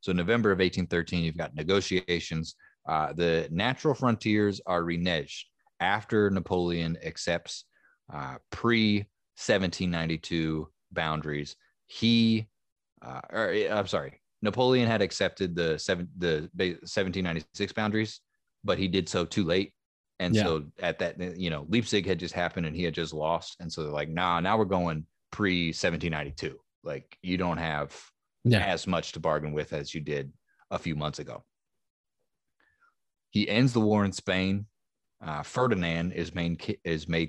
So November of 1813, you've got negotiations. The natural frontiers are reneged after Napoleon accepts pre-1792 boundaries. Napoleon had accepted the 1796 boundaries, but he did so too late. And so at that, Leipzig had just happened and he had just lost. And so they're like, nah, now we're going pre-1792. Like, you don't have as much to bargain with as you did a few months ago. He ends the war in Spain. Ferdinand is made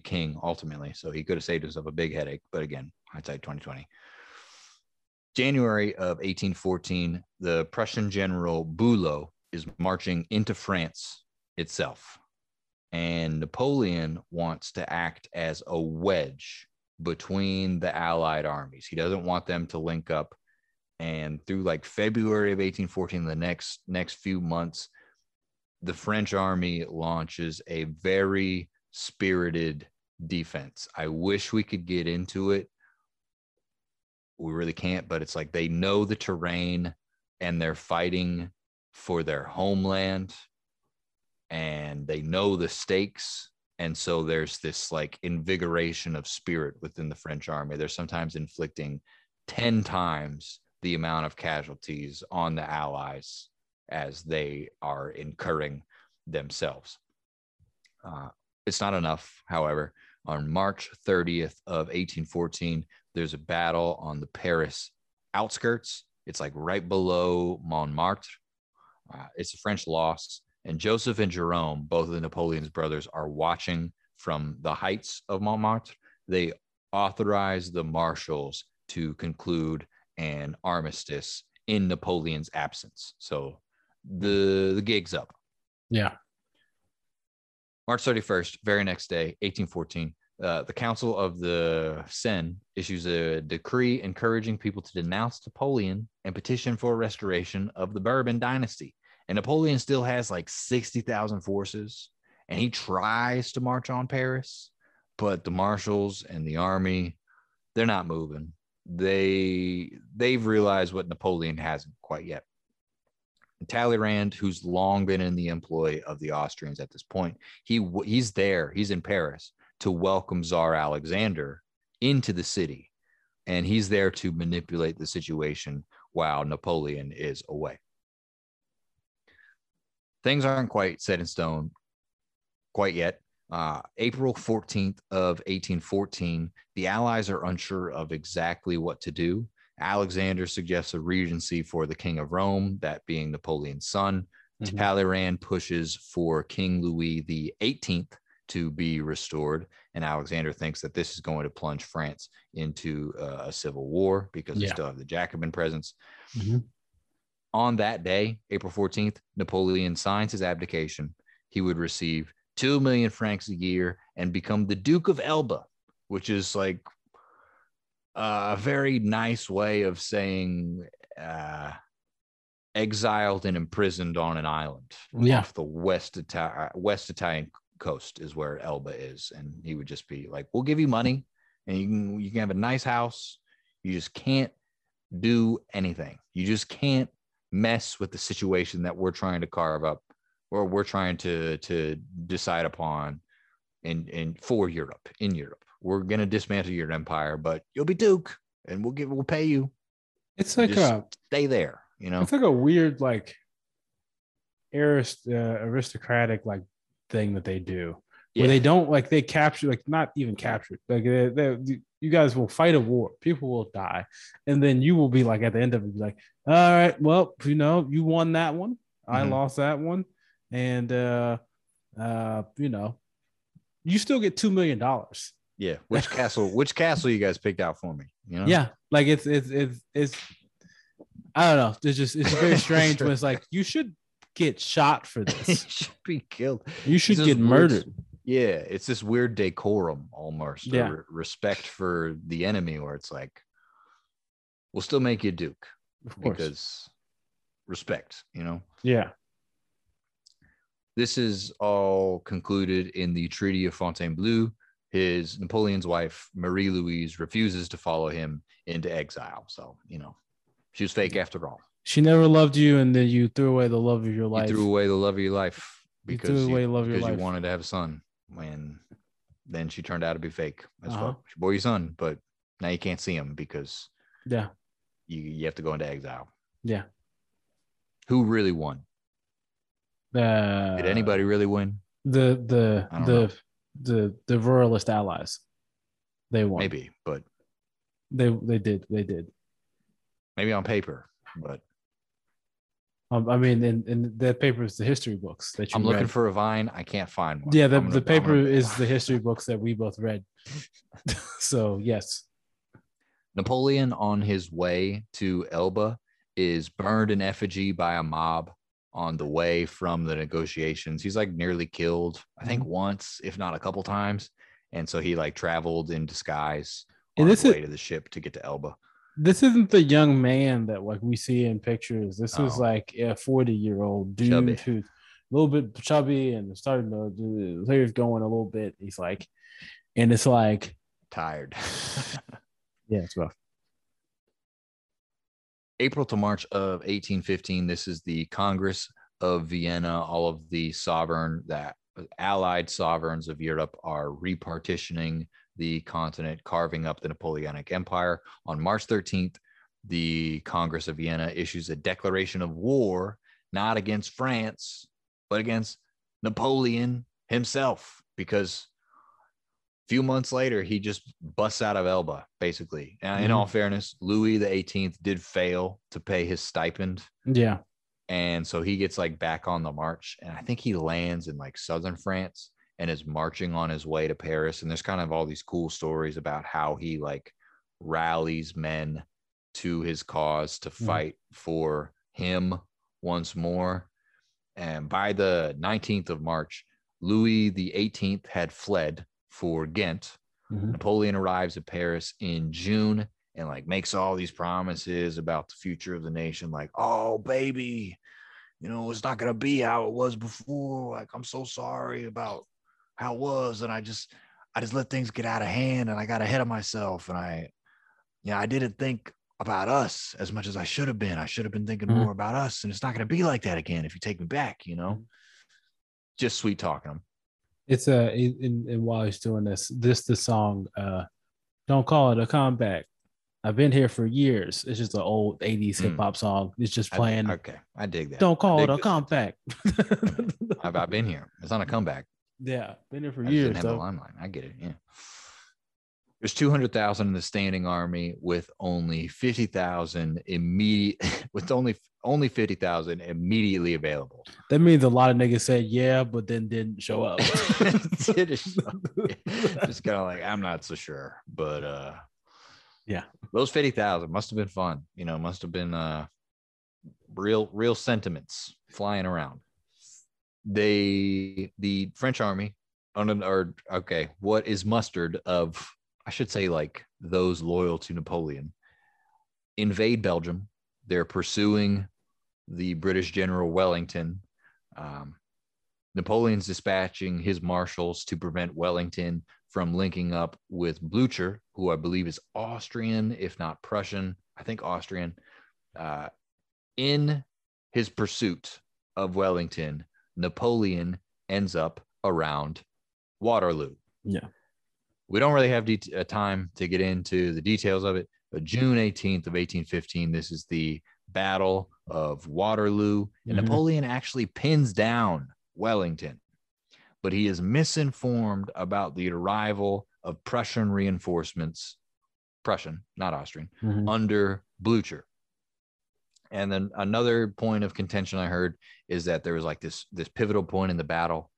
king ultimately, so he could have saved himself a big headache. But again, hindsight 2020. January of 1814, the Prussian general Bülow is marching into France itself, and Napoleon wants to act as a wedge between the Allied armies. He doesn't want them to link up, and through like February of 1814, the next few months, the French army launches a very spirited defense. I wish we could get into it. We really can't, but it's like they know the terrain and they're fighting for their homeland and they know the stakes. And so there's this like invigoration of spirit within the French army. They're sometimes inflicting 10 times the amount of casualties on the Allies as they are incurring themselves. It's not enough, however. On March 30th of 1814, there's a battle on the Paris outskirts. It's like right below Montmartre. It's a French loss. And Joseph and Jerome, both of Napoleon's brothers, are watching from the heights of Montmartre. They authorize the marshals to conclude an armistice in Napoleon's absence. So the gig's up. Yeah. March 31st, very next day, 1814, the Council of the Seine issues a decree encouraging people to denounce Napoleon and petition for restoration of the Bourbon dynasty. And Napoleon still has like 60,000 forces, and he tries to march on Paris, but the marshals and the army, they're not moving. they've realized what Napoleon hasn't quite yet. Talleyrand, who's long been in the employ of the Austrians at this point, he's there, he's in Paris to welcome Tsar Alexander into the city, and he's there to manipulate the situation while Napoleon is away. Things aren't quite set in stone quite yet. April 14th of 1814, the Allies are unsure of exactly what to do. Alexander suggests a regency for the King of Rome, that being Napoleon's son. Mm-hmm. Talleyrand pushes for King Louis XVIII to be restored, and Alexander thinks that this is going to plunge France into a civil war because they still have the Jacobin presence. Mm-hmm. On that day, April 14th, Napoleon signs his abdication. He would receive 2 million francs a year and become the Duke of Elba, which is like a very nice way of saying exiled and imprisoned on an island off the West Italian coast is where Elba is. And he would just be like, we'll give you money and you can have a nice house. You just can't do anything. You just can't mess with the situation that we're trying to carve up or we're trying to decide upon in Europe. We're going to dismantle your empire, but you'll be Duke and we'll pay you. It's like stay there, you know? It's like a weird, like aristocratic, like thing that they do where they don't like, they capture, like not even captured. Like you guys will fight a war. People will die. And then you will be like, at the end of it, be like, all right, well, you know, you won that one. Mm-hmm. I lost that one. And, you know, you still get $2 million. Yeah, which castle you guys picked out for me? You know? Yeah, like it's I don't know. It's very strange when it's like you should get shot for this. You should be killed. You should get murdered. Yeah, it's this weird decorum almost, or respect for the enemy, where it's like we'll still make you Duke, of course, because respect, you know. Yeah. This is all concluded in the Treaty of Fontainebleau. Napoleon's wife, Maria Louise, refuses to follow him into exile. So, you know, she was fake after all. She never loved you, and then you threw away the love of your life. You threw away the love of your life because you wanted to have a son. And then she turned out to be fake as well. She bore your son, but now you can't see him because you have to go into exile. Yeah. Who really won? Did anybody really win? The royalist allies, they won. Maybe, but they did. Maybe on paper, but I mean, and that paper is the history books that I'm looking for a vine. I can't find one. Yeah, the paper is the history books that we both read. So yes, Napoleon on his way to Elba is burned in effigy by a mob. On the way from the negotiations, he's like nearly killed, I think once, if not a couple times. And so he like traveled in disguise on his way to the ship to get to Elba. This isn't the young man that like we see in pictures. This is like a 40-year-old dude who's a little bit chubby and starting to hair's going a little bit. He's like, and it's like tired. Yeah, it's rough. April to March of 1815, this is the Congress of Vienna. All of the allied sovereigns of Europe are repartitioning the continent, carving up the Napoleonic Empire. On March 13th, the Congress of Vienna issues a declaration of war, not against France, but against Napoleon himself, because few months later, he just busts out of Elba, basically. And in all fairness, Louis XVIII did fail to pay his stipend. Yeah. And so he gets like back on the march. And I think he lands in like southern France and is marching on his way to Paris. And there's kind of all these cool stories about how he like rallies men to his cause to fight for him once more. And by the 19th of March, Louis XVIII had fled for Ghent. Napoleon arrives at Paris in June and like makes all these promises about the future of the nation, like, oh baby, you know, it's not gonna be how it was before, like I'm so sorry about how it was, and I just let things get out of hand and I got ahead of myself and I you know, I didn't think about us as much as I should have been. I should have been thinking more about us, and it's not going to be like that again if you take me back, you know. Just sweet talking him. It's a, and while he's doing this, the song, don't call it a comeback. I've been here for years. It's just an old 80s hip hop song. It's just playing. Okay. I dig that. Don't call it a comeback. I've been here. It's not a comeback. Yeah. Been here for years. Have the limelight. I get it. Yeah. There's 200,000 in the standing army with only 50,000 immediately available. That means a lot of niggas said, yeah, but then didn't show up. Just kind of like, I'm not so sure, but, yeah, those 50,000 must have been fun. You know, must have been real sentiments flying around. The French army, what is mustered of, I should say, like those loyal to Napoleon, invade Belgium. They're pursuing the British general Wellington. Napoleon's dispatching his marshals to prevent Wellington from linking up with Blucher, who I believe is Austrian, if not Prussian, I think Austrian, in his pursuit of Wellington. Napoleon ends up around Waterloo. Yeah. We don't really have time to get into the details of it, but June 18th of 1815, this is the Battle of Waterloo, and Napoleon actually pins down Wellington, but he is misinformed about the arrival of Prussian reinforcements, Prussian, not Austrian, under Blucher. And then another point of contention I heard is that there was like this pivotal point in the battle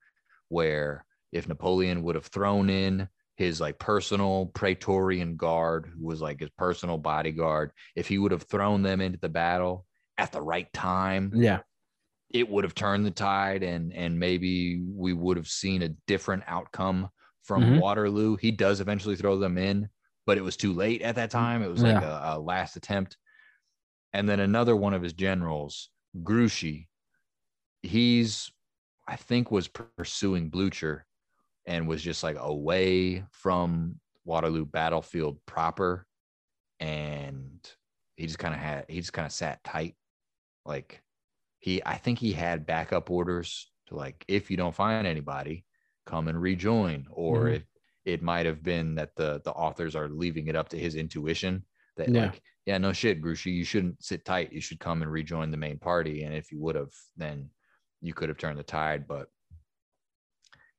where if Napoleon would have thrown in his like personal Praetorian guard, who was like his personal bodyguard, if he would have thrown them into the battle at the right time, yeah, it would have turned the tide, and maybe we would have seen a different outcome from Waterloo. He does eventually throw them in, but it was too late at that time. It was like a last attempt. And then another one of his generals, Grouchy, was pursuing Blucher and was just like away from Waterloo battlefield proper. And he just kind of sat tight. Like, I think he had backup orders to, like, if you don't find anybody, come and rejoin. Or it might have been that the authors are leaving it up to his intuition that no shit, Grouchy, you shouldn't sit tight. You should come and rejoin the main party. And if you would have, then you could have turned the tide, but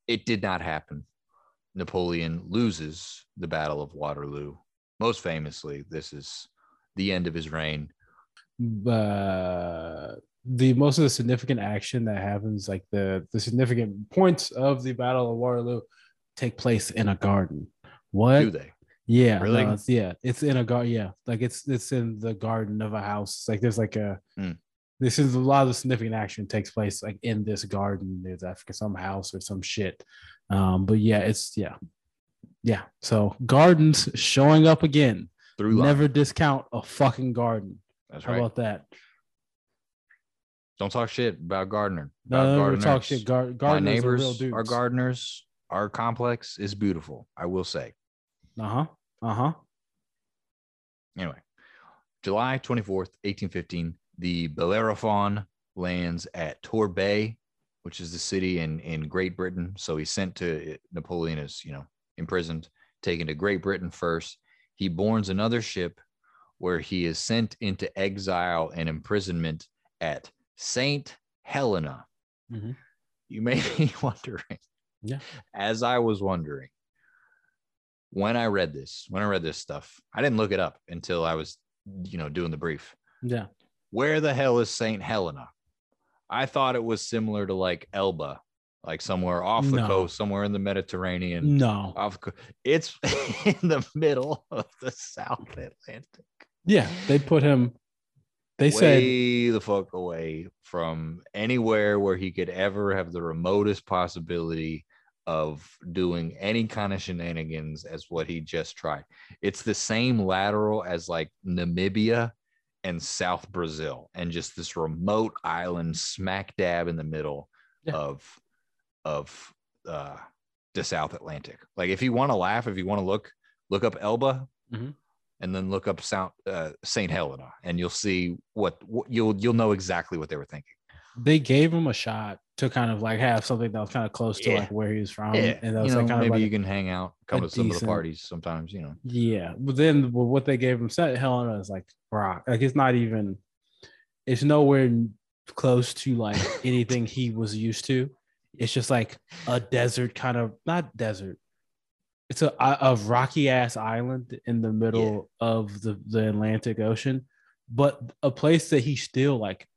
it did not happen. Napoleon loses the Battle of Waterloo. Most famously, this is the end of his reign. But the most of the significant action that happens, like the significant points of the Battle of Waterloo, take place in a garden. What do they? Yeah, really? Yeah, it's in a garden. Yeah, like it's in the garden of a house. Like there's like a this is a lot of the significant action takes place like in this garden. There's some house or some shit. But yeah, it's. So gardens showing up again. Through life. Never discount a fucking garden. That's right. How about that? Don't talk shit about gardening. Gardeners. Talk shit. Gardeners. My neighbors are real dudes. Our gardeners. Our complex is beautiful, I will say. Anyway, July 24th, 1815, the Bellerophon lands at Torbay, which is the city in Great Britain. So he's sent to Napoleon is, imprisoned, taken to Great Britain first. He boards another ship where he is sent into exile and imprisonment at St. Helena. You may be wondering, as I was wondering when I read this stuff, I didn't look it up until I was, doing the brief. Yeah. Where the hell is St. Helena? I thought it was similar to like Elba, like somewhere off the coast, somewhere in the Mediterranean. No. It's in the middle of the South Atlantic. Yeah. They put him. They said the fuck away from anywhere where he could ever have the remotest possibility of doing any kind of shenanigans as what he just tried. It's the same lateral as like Namibia and South Brazil, and just this remote island smack dab in the middle of the South Atlantic. Like if you want to laugh, if you want to look up Elba and then look up St. Helena, and you'll see you'll know exactly what they were thinking. They gave him a shot to kind of like have something that was kind of close to like where he was from, and that was like kind maybe of like you can hang out, come to some of the parties sometimes, you know. Yeah, but then what they gave him, St. Helena, is like rock. Like it's not even, it's nowhere close to like anything he was used to. It's just like a desert kind of, not desert. It's a rocky ass island in the middle of the Atlantic Ocean, but a place that he still like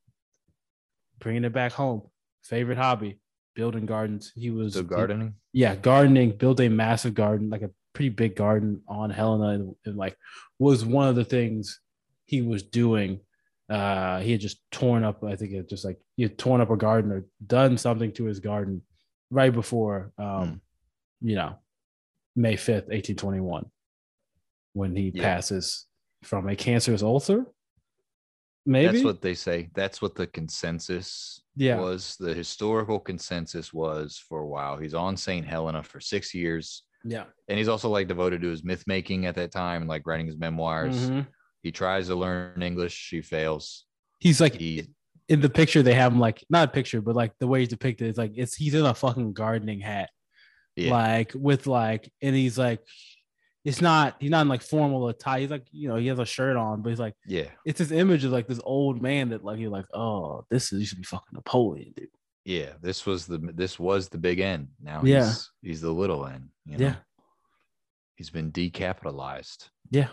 bringing it back home. Favorite hobby, building gardens. He was gardening. Gardening, built a massive garden, like a pretty big garden on Helena, and like was one of the things he was doing. He had just torn up, I think it just like he had torn up a garden or done something to his garden right before, you know, May 5th, 1821, when he passes from a cancerous ulcer. Maybe that's what they say. That's what the consensus was. The historical consensus was for a while. He's on St. Helena for 6 years. Yeah. And he's also like devoted to his myth making at that time, like writing his memoirs. Mm-hmm. He tries to learn English. She fails. He's like, in the picture they have him, like, not a picture, but like the way he's depicted, it's like, he's in a fucking gardening hat. Yeah. Like with like, and he's like, he's not in like formal attire. He's like, you know, he has a shirt on, but he's like, it's this image of like this old man that like, you're like, oh, this used to be fucking Napoleon, dude. Yeah. This was the big end. Now he's the little end. You know? Yeah. He's been decapitalized. Yeah.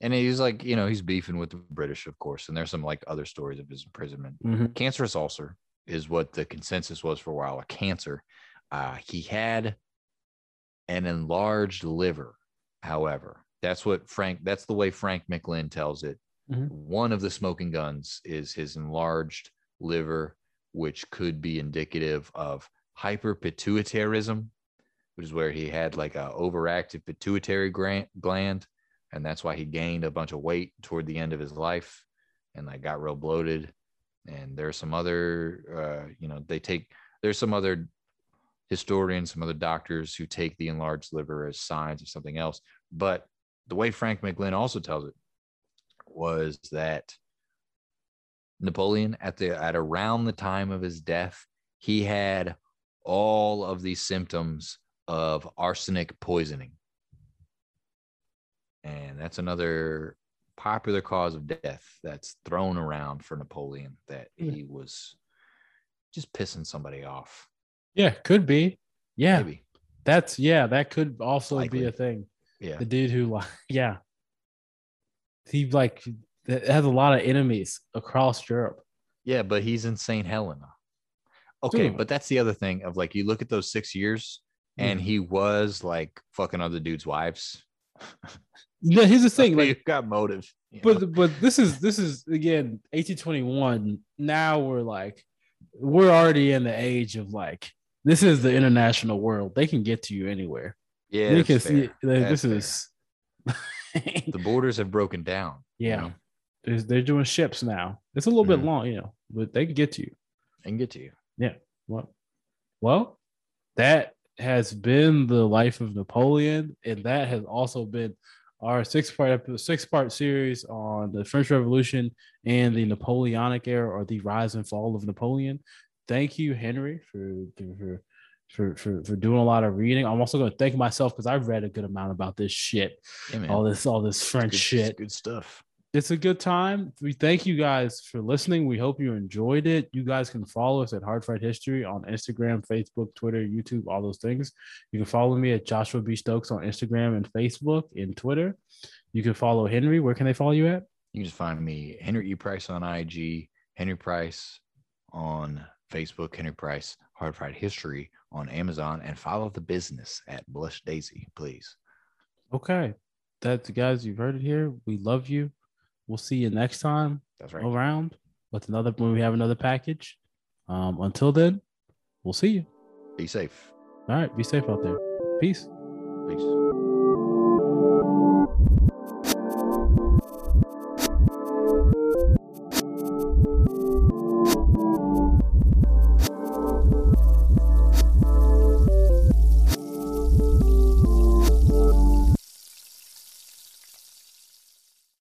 And he's like, you know, he's beefing with the British, of course. And there's some like other stories of his imprisonment. Mm-hmm. Cancerous ulcer is what the consensus was for a while. A cancer. He had an enlarged liver, however. That's the way Frank McLynn tells it. Mm-hmm. One of the smoking guns is his enlarged liver, which could be indicative of hyperpituitarism, which is where he had like an overactive pituitary gland. And that's why he gained a bunch of weight toward the end of his life and like got real bloated. And there's some other, there's some other historians, some other doctors who take the enlarged liver as signs of something else. But the way Frank McLynn also tells it was that Napoleon at around the time of his death, he had all of these symptoms of arsenic poisoning. And that's another popular cause of death that's thrown around for Napoleon, that he was just pissing somebody off. Yeah, could be. Yeah, maybe. That could also likely be a thing. Yeah, the dude who he like has a lot of enemies across Europe. Yeah, but he's in St. Helena. Okay, dude. But that's the other thing of like you look at those 6 years, and he was like fucking other dudes' wives. Yeah, here's the thing. Like, you've got motive. But this is again 1821. Now we're already in the age of like. This is the international world. They can get to you anywhere. Yeah, they can see. The borders have broken down. Yeah, you know? They're doing ships now. It's a little bit long, you know, but they can get to you. Yeah. Well, that has been the life of Napoleon, and that has also been our six-part series on the French Revolution and the Napoleonic era, or the rise and fall of Napoleon. Thank you, Henry, for doing a lot of reading. I'm also going to thank myself because I've read a good amount about this shit, all this French shit. It's good stuff. It's a good time. We thank you guys for listening. We hope you enjoyed it. You guys can follow us at Hard Fight History on Instagram, Facebook, Twitter, YouTube, all those things. You can follow me at Joshua B. Stokes on Instagram and Facebook and Twitter. You can follow Henry. Where can they follow you at? You can just find me, Henry E. Price on IG, Henry Price on Facebook, Henry Price, Hard Fried History on Amazon, and follow the business at Blush Daisy, please. Okay. That's the guys. You've heard it here. We love you. We'll see you next time. That's right. Around with when we have another package. Until then, we'll see you. Be safe. All right. Be safe out there. Peace.